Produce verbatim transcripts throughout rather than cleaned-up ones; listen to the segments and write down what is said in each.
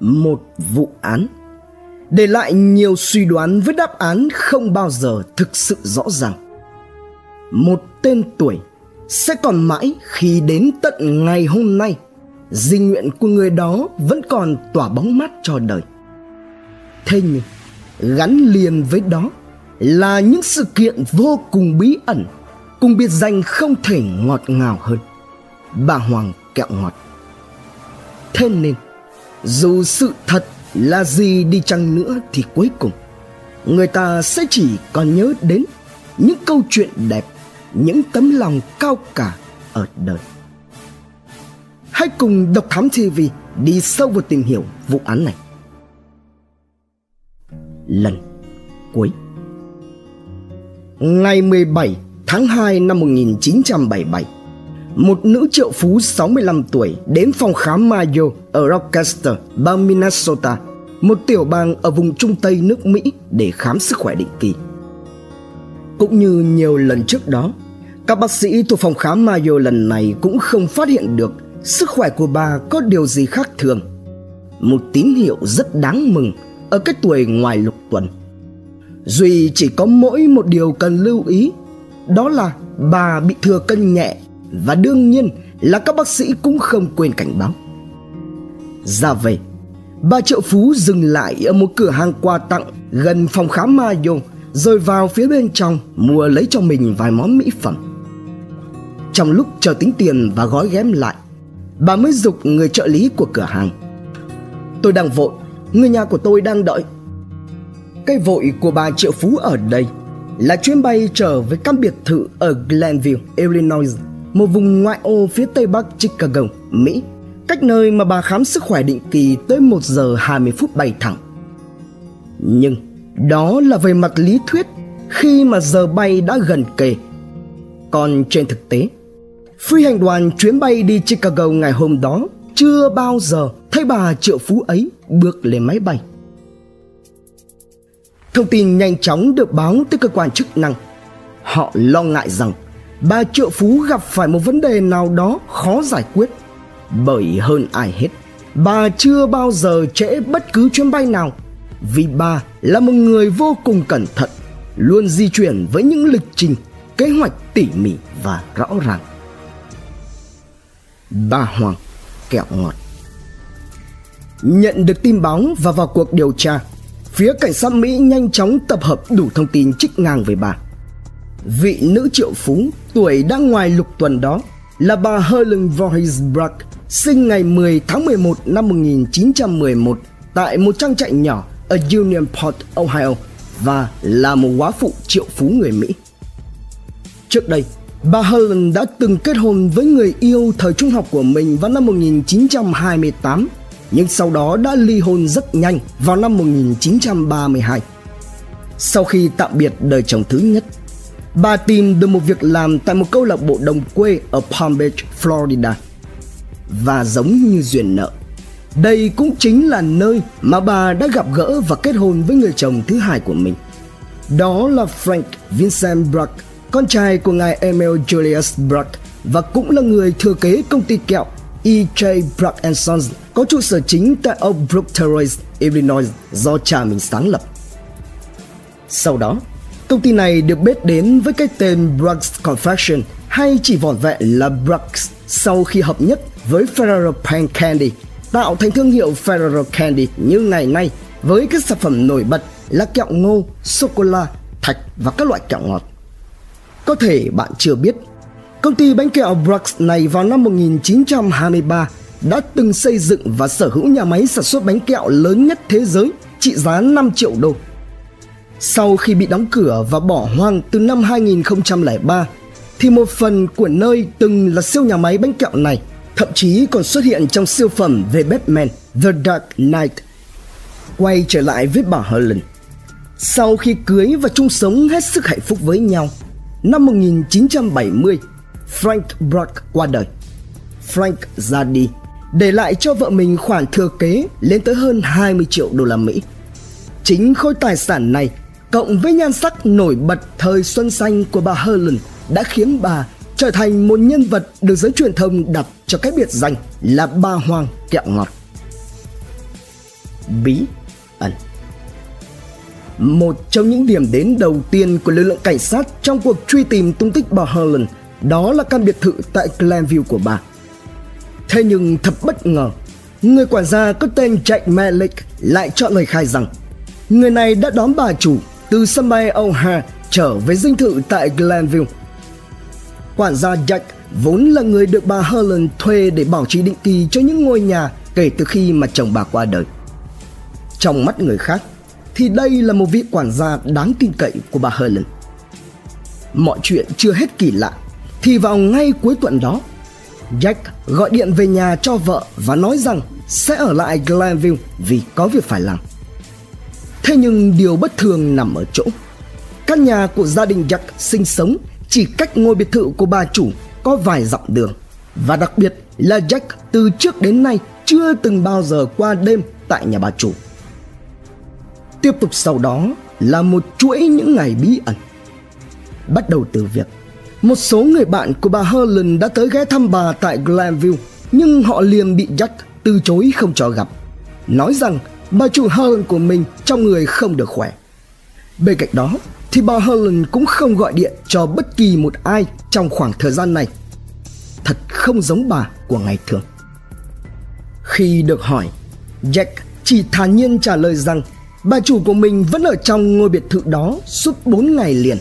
một vụ án để lại nhiều suy đoán với đáp án không bao giờ thực sự rõ ràng. Một tên tuổi sẽ còn mãi khi đến tận ngày hôm nay, di nguyện của người đó vẫn còn tỏa bóng mát cho đời. Thế nhưng gắn liền với đó là những sự kiện vô cùng bí ẩn, cùng biệt danh không thể ngọt ngào hơn: Bà Hoàng Kẹo Ngọt. Thế nên dù sự thật là gì đi chăng nữa thì cuối cùng người ta sẽ chỉ còn nhớ đến những câu chuyện đẹp, những tấm lòng cao cả ở đời. Hãy cùng Độc Thám ti vi đi sâu vào tìm hiểu vụ án này. Lần cuối. Ngày mười bảy tháng hai năm một nghìn chín trăm bảy mươi bảy, một nữ triệu phú sáu mươi lăm tuổi đến phòng khám Mayo ở Rochester, bang Minnesota, một tiểu bang ở vùng Trung Tây nước Mỹ, để khám sức khỏe định kỳ. Cũng như nhiều lần trước đó, các bác sĩ thuộc phòng khám Mayo lần này cũng không phát hiện được sức khỏe của bà có điều gì khác thường, một tín hiệu rất đáng mừng ở cái tuổi ngoài lục tuần. Duy chỉ có mỗi một điều cần lưu ý, đó là bà bị thừa cân nhẹ, và đương nhiên là các bác sĩ cũng không quên cảnh báo. Ra về, bà triệu phú dừng lại ở một cửa hàng quà tặng gần phòng khám Mayo, rồi vào phía bên trong mua lấy cho mình vài món mỹ phẩm. Trong lúc chờ tính tiền và gói ghém lại, bà mới giục người trợ lý của cửa hàng: "Tôi đang vội, người nhà của tôi đang đợi." Cái vội của bà triệu phú ở đây là chuyến bay trở về căn biệt thự ở Glenville, Illinois, một vùng ngoại ô phía tây bắc Chicago, Mỹ, cách nơi mà bà khám sức khỏe định kỳ tới một giờ hai mươi phút bay thẳng. Nhưng đó là về mặt lý thuyết, khi mà giờ bay đã gần kề. Còn trên thực tế, phi hành đoàn chuyến bay đi Chicago ngày hôm đó chưa bao giờ thấy bà triệu phú ấy bước lên máy bay. Thông tin nhanh chóng được báo tới cơ quan chức năng. Họ lo ngại rằng bà triệu phú gặp phải một vấn đề nào đó khó giải quyết, bởi hơn ai hết, bà chưa bao giờ trễ bất cứ chuyến bay nào, vì bà là một người vô cùng cẩn thận, luôn di chuyển với những lịch trình, kế hoạch tỉ mỉ và rõ ràng. Bà Hoàng Kẹo Ngọt nhận được tin báo và vào cuộc điều tra, phía cảnh sát Mỹ nhanh chóng tập hợp đủ thông tin trích ngang về bà. Vị nữ triệu phú tuổi đã ngoài lục tuần đó là bà Helen Vorhees Brach, sinh ngày mười tháng mười một năm một nghìn chín trăm mười một tại một trang trại nhỏ ở Unionport, Ohio, và là một góa phụ triệu phú người Mỹ. Trước đây, bà Helen đã từng kết hôn với người yêu thời trung học của mình vào năm một nghìn chín trăm hai mươi tám, nhưng sau đó đã ly hôn rất nhanh vào năm một nghìn chín trăm ba mươi hai. Sau khi tạm biệt đời chồng thứ nhất, bà tìm được một việc làm tại một câu lạc bộ đồng quê ở Palm Beach, Florida. Và giống như duyên nợ, đây cũng chính là nơi mà bà đã gặp gỡ và kết hôn với người chồng thứ hai của mình. Đó là Frank Vincent Bruck, con trai của ngài Emil Julius Bruck, và cũng là người thừa kế công ty kẹo E J Bruck and Sons có trụ sở chính tại Oak Brook Terrace, Illinois, do cha mình sáng lập. Sau đó, công ty này được biết đến với cái tên Brach's Confections, hay chỉ vỏn vẹn là Brach's, sau khi hợp nhất với Ferrara Pan Candy, tạo thành thương hiệu Ferrara Candy như ngày nay, với các sản phẩm nổi bật là kẹo ngô, sô-cô-la, thạch và các loại kẹo ngọt. Có thể bạn chưa biết, công ty bánh kẹo Brach's này vào năm một nghìn chín trăm hai mươi ba đã từng xây dựng và sở hữu nhà máy sản xuất bánh kẹo lớn nhất thế giới, trị giá năm triệu đô. Sau khi bị đóng cửa và bỏ hoang từ năm hai nghìn không trăm lẻ ba, thì một phần của nơi từng là siêu nhà máy bánh kẹo này thậm chí còn xuất hiện trong siêu phẩm về Batman The Dark Knight. Quay trở lại với bà Helen, sau khi cưới và chung sống hết sức hạnh phúc với nhau, năm một nghìn chín trăm bảy mươi, Frank Bruck qua đời. Frank ra đi, để lại cho vợ mình khoản thừa kế lên tới hơn hai mươi triệu đô la Mỹ. Chính khối tài sản này cộng với nhan sắc nổi bật thời xuân xanh của bà Helen đã khiến bà trở thành một nhân vật được giới truyền thông đặt cho cái biệt danh là Bà Hoàng Kẹo Ngọt. bí ẩn. Một trong những điểm đến đầu tiên của lực lượng cảnh sát trong cuộc truy tìm tung tích bà Helen đó là căn biệt thự tại Glenview của bà. Thế nhưng thật bất ngờ, người quản gia có tên Jack Malik lại chọn lời khai rằng người này đã đón bà chủ từ sân bay O'Hare trở về dinh thự tại Glenview. Quản gia Jack vốn là người được bà Helen thuê để bảo trì định kỳ cho những ngôi nhà kể từ khi mà chồng bà qua đời. Trong mắt người khác thì đây là một vị quản gia đáng tin cậy của bà Helen. Mọi chuyện chưa hết kỳ lạ thì vào ngay cuối tuần đó, Jack gọi điện về nhà cho vợ và nói rằng sẽ ở lại Glenview vì có việc phải làm. Thế nhưng điều bất thường nằm ở chỗ căn nhà của gia đình Jack sinh sống chỉ cách ngôi biệt thự của bà chủ có vài dặm đường, và đặc biệt là Jack từ trước đến nay chưa từng bao giờ qua đêm tại nhà bà chủ. Tiếp tục sau đó là một chuỗi những ngày bí ẩn. Bắt đầu từ việc một số người bạn của bà Helen đã tới ghé thăm bà tại Glenview, nhưng họ liền bị Jack từ chối không cho gặp, nói rằng bà chủ Helen của mình trong người không được khỏe. Bên cạnh đó thì bà Helen cũng không gọi điện cho bất kỳ một ai trong khoảng thời gian này. Thật không giống bà của ngày thường. Khi được hỏi, Jack chỉ thản nhiên trả lời rằng bà chủ của mình vẫn ở trong ngôi biệt thự đó suốt bốn ngày liền.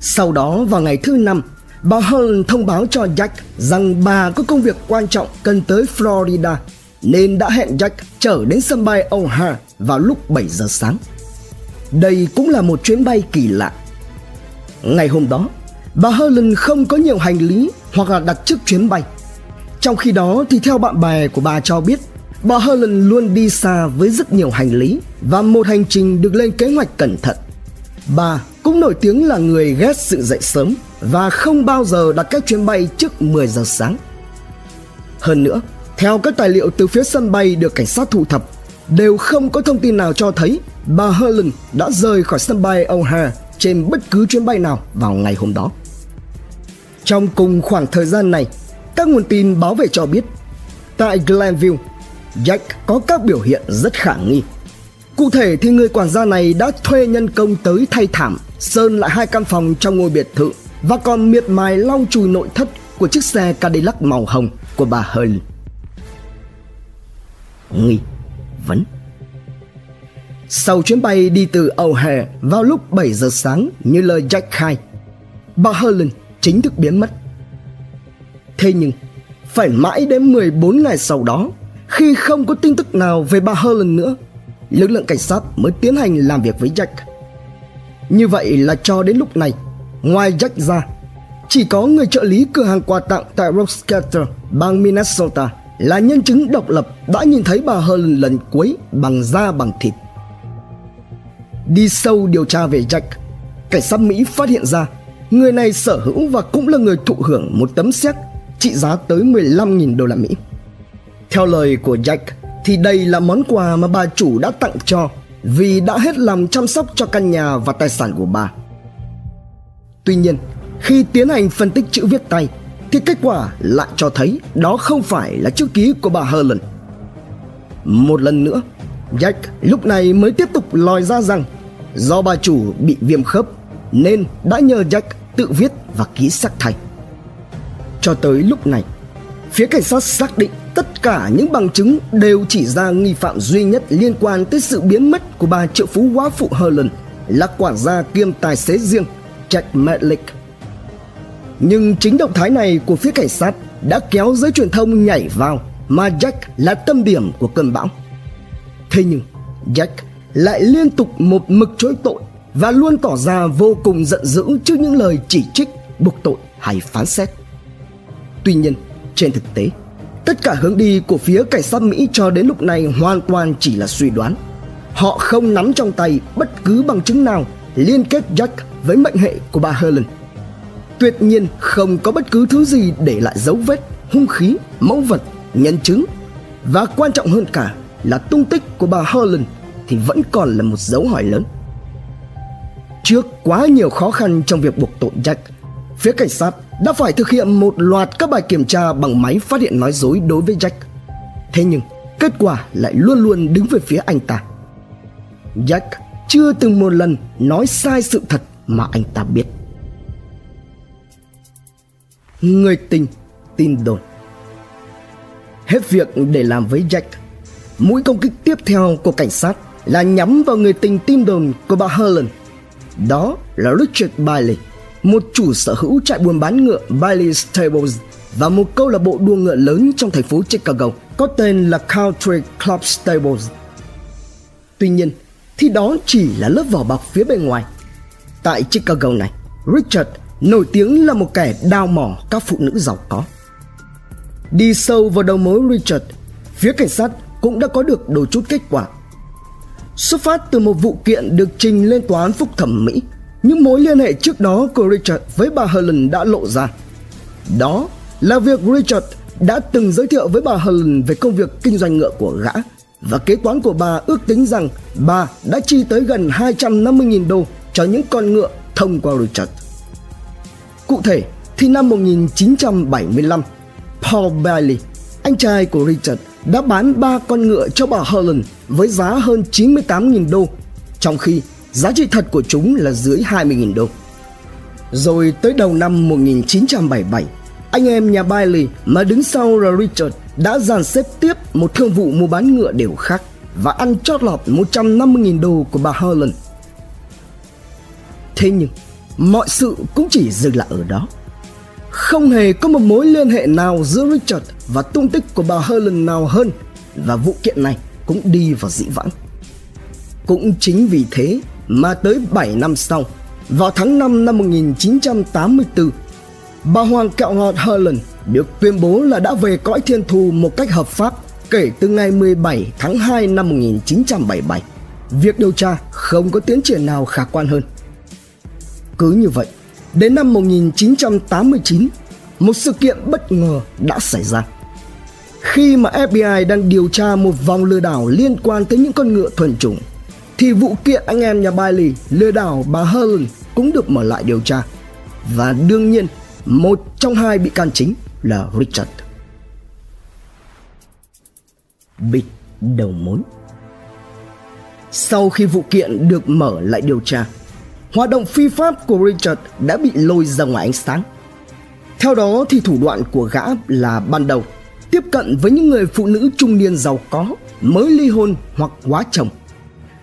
Sau đó vào ngày thứ năm, bà Helen thông báo cho Jack rằng bà có công việc quan trọng cần tới Florida, nên đã hẹn Jack trở đến sân bay O'Hare vào lúc bảy giờ sáng. Đây cũng là một chuyến bay kỳ lạ. Ngày hôm đó, bà Helen không có nhiều hành lý hoặc là đặt trước chuyến bay. Trong khi đó thì theo bạn bè của bà cho biết, bà Helen luôn đi xa với rất nhiều hành lý và một hành trình được lên kế hoạch cẩn thận. Bà cũng nổi tiếng là người ghét sự dậy sớm và không bao giờ đặt các chuyến bay trước mười giờ sáng. Hơn nữa, theo các tài liệu từ phía sân bay được cảnh sát thu thập, đều không có thông tin nào cho thấy bà Helen đã rời khỏi sân bay O'Hare trên bất cứ chuyến bay nào vào ngày hôm đó. Trong cùng khoảng thời gian này, các nguồn tin báo về cho biết tại Glenview, Jack có các biểu hiện rất khả nghi. Cụ thể thì người quản gia này đã thuê nhân công tới thay thảm, sơn lại hai căn phòng trong ngôi biệt thự và còn miệt mài lau chùi nội thất của chiếc xe Cadillac màu hồng của bà Helen. Nghi vấn. Sau chuyến bay đi từ O'Hare vào lúc bảy giờ sáng như lời Jack khai, bà Helen chính thức biến mất. Thế nhưng, phải mãi đến mười bốn ngày sau đó, khi không có tin tức nào về bà Helen nữa, lực lượng cảnh sát mới tiến hành làm việc với Jack. Như vậy là cho đến lúc này, ngoài Jack ra, chỉ có người trợ lý cửa hàng quà tặng tại Rochester, bang Minnesota là nhân chứng độc lập đã nhìn thấy bà Helen lần cuối bằng da bằng thịt. Đi sâu điều tra về Jack, cảnh sát Mỹ phát hiện ra người này sở hữu và cũng là người thụ hưởng một tấm séc trị giá tới mười lăm nghìn đô la Mỹ. Theo lời của Jack thì đây là món quà mà bà chủ đã tặng cho vì đã hết lòng chăm sóc cho căn nhà và tài sản của bà. Tuy nhiên, khi tiến hành phân tích chữ viết tay thì kết quả lại cho thấy đó không phải là chữ ký của bà Helen. Một lần nữa, Jack lúc này mới tiếp tục lòi ra rằng do bà chủ bị viêm khớp nên đã nhờ Jack tự viết và ký xác thay. Cho tới lúc này, phía cảnh sát xác định tất cả những bằng chứng đều chỉ ra nghi phạm duy nhất liên quan tới sự biến mất của bà triệu phú quá phụ Helen là quản gia kiêm tài xế riêng Jack Malik. Nhưng chính động thái này của phía cảnh sát đã kéo giới truyền thông nhảy vào mà Jack là tâm điểm của cơn bão. Thế nhưng Jack lại liên tục một mực chối tội và luôn tỏ ra vô cùng giận dữ trước những lời chỉ trích, buộc tội hay phán xét. Tuy nhiên, trên thực tế, tất cả hướng đi của phía cảnh sát Mỹ cho đến lúc này hoàn toàn chỉ là suy đoán. Họ không nắm trong tay bất cứ bằng chứng nào liên kết Jack với mệnh hệ của bà Helen. Tuyệt nhiên không có bất cứ thứ gì để lại dấu vết, hung khí, mẫu vật, nhân chứng. Và quan trọng hơn cả là tung tích của bà Helen thì vẫn còn là một dấu hỏi lớn. Trước quá nhiều khó khăn trong việc buộc tội Jack, phía cảnh sát đã phải thực hiện một loạt các bài kiểm tra bằng máy phát hiện nói dối đối với Jack. Thế nhưng, kết quả lại luôn luôn đứng về phía anh ta. Jack chưa từng một lần nói sai sự thật mà anh ta biết. Người tình, tin đồn. Hết việc để làm với Jack, mũi công kích tiếp theo của cảnh sát là nhắm vào người tình tin đồn của bà Helen. Đó là Richard Bailey, một chủ sở hữu trại buôn bán ngựa Bailey Stables và một câu lạc bộ đua ngựa lớn trong thành phố Chicago có tên là Country Club Stables. Tuy nhiên thì đó chỉ là lớp vỏ bọc phía bên ngoài. Tại Chicago này, Richard nổi tiếng là một kẻ đào mỏ các phụ nữ giàu có. Đi sâu vào đầu mối Richard, phía cảnh sát cũng đã có được đôi chút kết quả. Xuất phát từ một vụ kiện được trình lên tòa án phúc thẩm Mỹ, những mối liên hệ trước đó của Richard với bà Helen đã lộ ra. Đó là việc Richard đã từng giới thiệu với bà Helen về công việc kinh doanh ngựa của gã, và kế toán của bà ước tính rằng bà đã chi tới gần hai trăm năm mươi nghìn đô cho những con ngựa thông qua Richard. Cụ thể thì năm một nghìn chín trăm bảy mươi lăm, Paul Bailey, anh trai của Richard, đã bán ba con ngựa cho bà Helen với giá hơn chín mươi tám nghìn đô, trong khi giá trị thật của chúng là dưới hai mươi nghìn đô. Rồi tới đầu năm một nghìn chín trăm bảy mươi bảy, anh em nhà Bailey mà đứng sau là Richard đã dàn xếp tiếp một thương vụ mua bán ngựa đều khác và ăn chót lọt một trăm năm mươi nghìn đô của bà Helen. Thế nhưng mọi sự cũng chỉ dừng lại ở đó. Không hề có một mối liên hệ nào giữa Richard và tung tích của bà Helen nào hơn, và vụ kiện này cũng đi vào dĩ vãng. Cũng chính vì thế mà tới bảy năm sau, vào tháng năm năm một nghìn chín trăm tám mươi tư, bà Hoàng Kẹo Ngọt Helen được tuyên bố là đã về cõi thiên thù một cách hợp pháp kể từ ngày mười bảy tháng hai năm một nghìn chín trăm bảy mươi bảy. Việc điều tra không có tiến triển nào khả quan hơn. Cứ như vậy, đến năm một nghìn chín trăm tám mươi chín, một sự kiện bất ngờ đã xảy ra. Khi mà ép bi ai đang điều tra một vòng lừa đảo liên quan tới những con ngựa thuần chủng, thì vụ kiện anh em nhà Bailey lừa đảo bà Helen cũng được mở lại điều tra. Và đương nhiên, một trong hai bị can chính là Richard. Bịt đầu mối. Sau khi vụ kiện được mở lại điều tra, hoạt động phi pháp của Richard đã bị lôi ra ngoài ánh sáng. Theo đó thì thủ đoạn của gã là ban đầu tiếp cận với những người phụ nữ trung niên giàu có mới ly hôn hoặc quá chồng.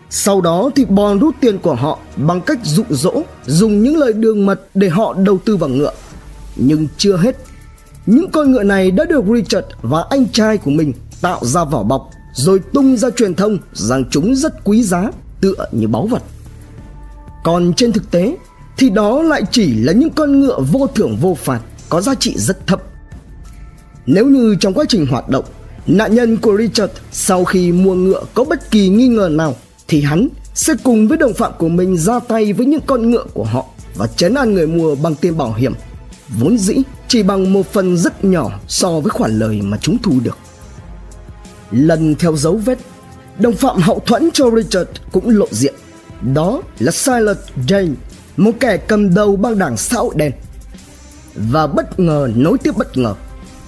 Sau đó thì bòn rút tiền của họ bằng cách dụ dỗ, dùng những lời đường mật để họ đầu tư vào ngựa. Nhưng chưa hết, những con ngựa này đã được Richard và anh trai của mình tạo ra vỏ bọc rồi tung ra truyền thông rằng chúng rất quý giá, tựa như báu vật. Còn trên thực tế thì đó lại chỉ là những con ngựa vô thưởng vô phạt, có giá trị rất thấp. Nếu như trong quá trình hoạt động, nạn nhân của Richard sau khi mua ngựa có bất kỳ nghi ngờ nào, thì hắn sẽ cùng với đồng phạm của mình ra tay với những con ngựa của họ và trấn an người mua bằng tiền bảo hiểm, vốn dĩ chỉ bằng một phần rất nhỏ so với khoản lời mà chúng thu được. Lần theo dấu vết, đồng phạm hậu thuẫn cho Richard cũng lộ diện. Đó là Silas Jayne, một kẻ cầm đầu băng đảng xã hội đen. Và bất ngờ nối tiếp bất ngờ,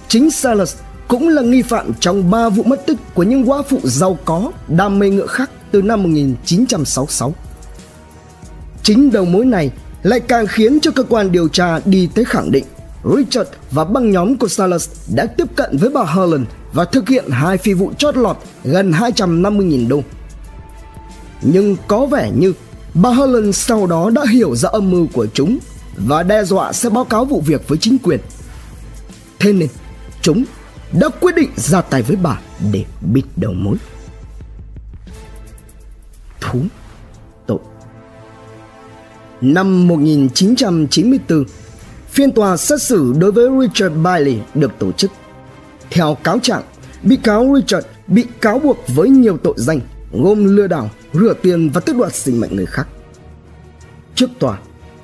chính Silas cũng là nghi phạm trong ba vụ mất tích của những góa phụ giàu có đam mê ngựa khác từ năm một nghìn chín trăm sáu mươi sáu. Chính đầu mối này lại càng khiến cho cơ quan điều tra đi tới khẳng định Richard và băng nhóm của Silas đã tiếp cận với bà Helen và thực hiện hai phi vụ chót lọt gần hai trăm năm mươi nghìn đô. Nhưng có vẻ như bà Helen sau đó đã hiểu ra âm mưu của chúng và đe dọa sẽ báo cáo vụ việc với chính quyền. Thế nên chúng đã quyết định ra tay với bà để bịt đầu mối. Thú tội. Năm một nghìn chín trăm chín mươi tư, phiên tòa xét xử đối với Richard Bailey được tổ chức. Theo cáo trạng, bị cáo Richard bị cáo buộc với nhiều tội danh gồm lừa đảo, rửa tiền và tước đoạt sinh mệnh người khác. Trước tòa,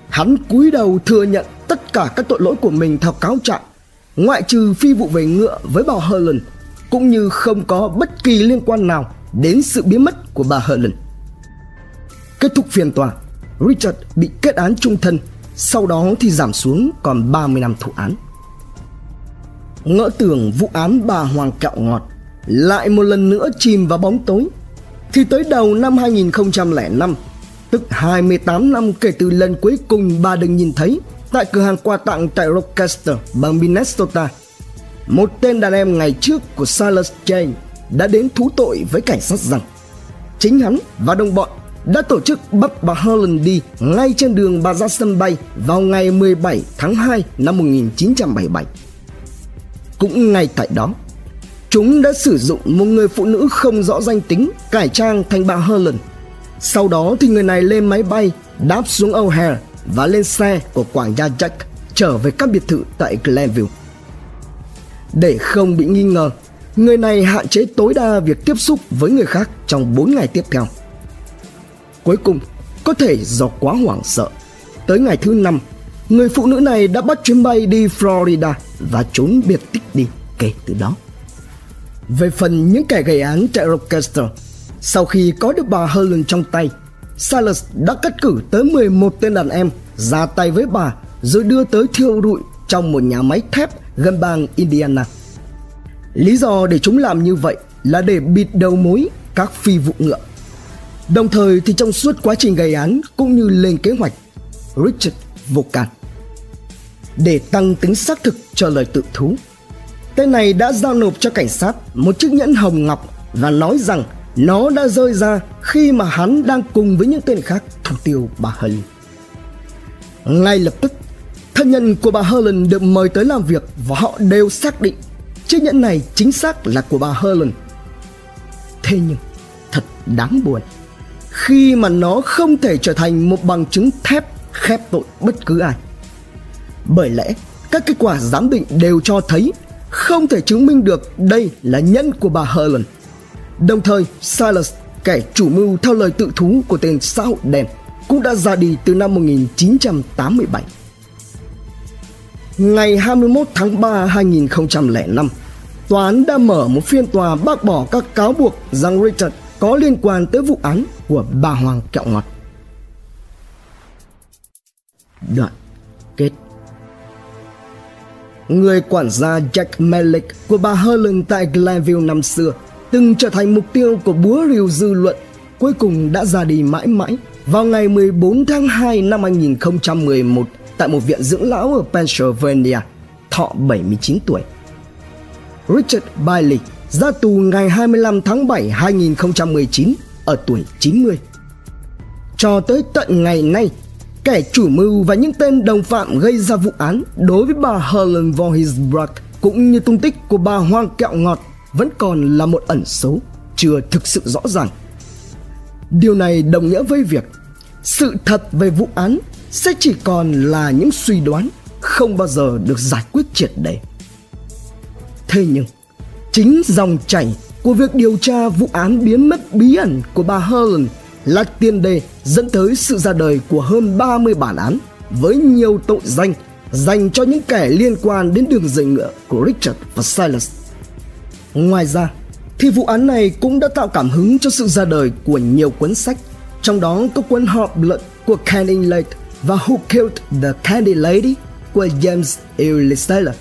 hắn cúi đầu thừa nhận tất cả các tội lỗi của mình theo cáo trạng, ngoại trừ phi vụ về ngựa với bà Helen, cũng như không có bất kỳ liên quan nào đến sự biến mất của bà Helen. Kết thúc phiên tòa, Richard bị kết án chung thân, sau đó thì giảm xuống còn ba mươi năm thụ án. Ngỡ tưởng vụ án bà Hoàng Kẹo Ngọt, lại một lần nữa chìm vào bóng tối. Thì tới đầu năm hai nghìn không trăm lẻ năm, tức hai mươi tám năm kể từ lần cuối cùng bà được nhìn thấy tại cửa hàng quà tặng tại Rochester, bang Minnesota, một tên đàn em ngày trước của Silas Jayne đã đến thú tội với cảnh sát rằng chính hắn và đồng bọn đã tổ chức bắt bà Helen đi ngay trên đường bà ra sân bay vào ngày mười bảy tháng hai năm một nghìn chín trăm bảy mươi bảy. Cũng ngay tại đó, chúng đã sử dụng một người phụ nữ không rõ danh tính cải trang thành bà Helen. Sau đó thì người này lên máy bay, đáp xuống O'Hare và lên xe của quản gia Jack trở về các biệt thự tại Glenville. Để không bị nghi ngờ, người này hạn chế tối đa việc tiếp xúc với người khác trong bốn ngày tiếp theo. Cuối cùng, có thể do quá hoảng sợ, tới ngày thứ năm, người phụ nữ này đã bắt chuyến bay đi Florida và trốn biệt tích đi kể từ đó. Về phần những kẻ gây án tại Rochester, sau khi có được bà Helen trong tay, Silas đã cắt cử tới mười một tên đàn em ra tay với bà rồi đưa tới thiêu rụi trong một nhà máy thép gần bang Indiana. Lý do để chúng làm như vậy là để bịt đầu mối các phi vụ ngựa. Đồng thời thì trong suốt quá trình gây án cũng như lên kế hoạch, Richard vô can. Để tăng tính xác thực cho lời tự thú, tên này đã giao nộp cho cảnh sát một chiếc nhẫn hồng ngọc và nói rằng nó đã rơi ra khi mà hắn đang cùng với những tên khác thủ tiêu bà Helen. Ngay lập tức, thân nhân của bà Helen được mời tới làm việc và họ đều xác định chiếc nhẫn này chính xác là của bà Helen. Thế nhưng, thật đáng buồn khi mà nó không thể trở thành một bằng chứng thép khép tội bất cứ ai. Bởi lẽ, các kết quả giám định đều cho thấy không thể chứng minh được đây là nhẫn của bà Helen. Đồng thời, Silas, kẻ chủ mưu theo lời tự thú của tên xã hội đen, cũng đã ra đi từ năm một nghìn chín trăm tám mươi bảy. Ngày hai mươi mốt tháng ba năm hai nghìn không trăm lẻ năm, tòa án đã mở một phiên tòa bác bỏ các cáo buộc rằng Richard có liên quan tới vụ án của bà Hoàng Kẹo Ngọt. Đoạn kết. Người quản gia Jack Malik của bà Helen tại Glenville năm xưa từng trở thành mục tiêu của búa rìu dư luận, cuối cùng đã ra đi mãi mãi vào ngày mười bốn tháng hai năm hai nghìn không trăm mười một tại một viện dưỡng lão ở Pennsylvania, thọ bảy mươi chín tuổi. Richard Bailey ra tù ngày hai mươi lăm tháng bảy năm hai nghìn không trăm mười chín ở tuổi chín mươi. Cho tới tận ngày nay, kẻ chủ mưu và những tên đồng phạm gây ra vụ án đối với bà Helen Vorhees Brach cũng như tung tích của bà Hoàng Kẹo Ngọt vẫn còn là một ẩn số chưa thực sự rõ ràng. Điều này đồng nghĩa với việc sự thật về vụ án sẽ chỉ còn là những suy đoán không bao giờ được giải quyết triệt để. Thế nhưng, chính dòng chảy của việc điều tra vụ án biến mất bí ẩn của bà Helen là tiền đề dẫn tới sự ra đời của hơn ba mươi bản án với nhiều tội danh dành cho những kẻ liên quan đến đường dây ngựa của Richard và Silas. Ngoài ra, thì vụ án này cũng đã tạo cảm hứng cho sự ra đời của nhiều cuốn sách, trong đó có cuốn Họp Luận của Canning Lake và Who Killed the Candy Lady của James Earl Stella.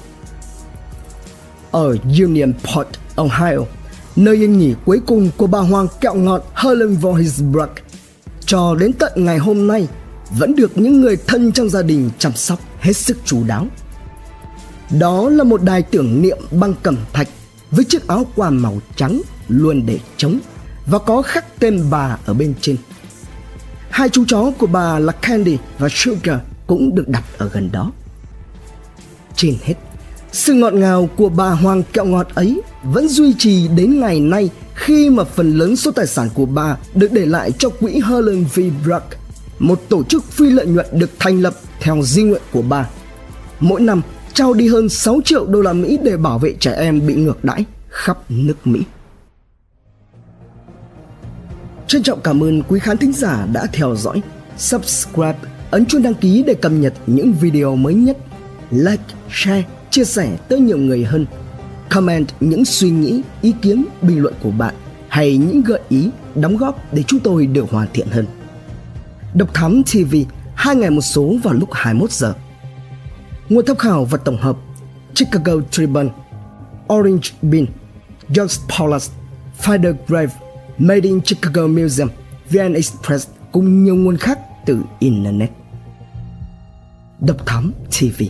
Ở Union Port, Ohio, nơi yên nghỉ cuối cùng của bà Hoàng Kẹo Ngọt Helen Vorhees Brach, cho đến tận ngày hôm nay vẫn được những người thân trong gia đình chăm sóc hết sức chú đáo. Đó là một đài tưởng niệm bằng cẩm thạch với chiếc áo quàng màu trắng luôn để trống và có khắc tên bà ở bên trên. Hai chú chó của bà là Candy và Sugar cũng được đặt ở gần đó. Trên hết, sự ngọt ngào của bà Hoàng Kẹo Ngọt ấy vẫn duy trì đến ngày nay khi mà phần lớn số tài sản của bà được để lại cho quỹ Helen V. Brach, một tổ chức phi lợi nhuận được thành lập theo di nguyện của bà. Mỗi năm trao đi hơn sáu triệu đô la Mỹ để bảo vệ trẻ em bị ngược đãi khắp nước Mỹ. Trân trọng cảm ơn quý khán thính giả đã theo dõi, subscribe, ấn chuông đăng ký để cập nhật những video mới nhất, like, share, chia sẻ tới nhiều người hơn, comment những suy nghĩ, ý kiến, bình luận của bạn hay những gợi ý, đóng góp để chúng tôi được hoàn thiện hơn. Độc Thám ti vi, hai ngày một số vào lúc hai mươi mốt giờ. Nguồn tham khảo và tổng hợp: Chicago Tribune, Orange Bean, George Paulus, Father Grave, Made in Chicago Museum, vê en Express cùng nhiều nguồn khác từ Internet. Độc Thám ti vi.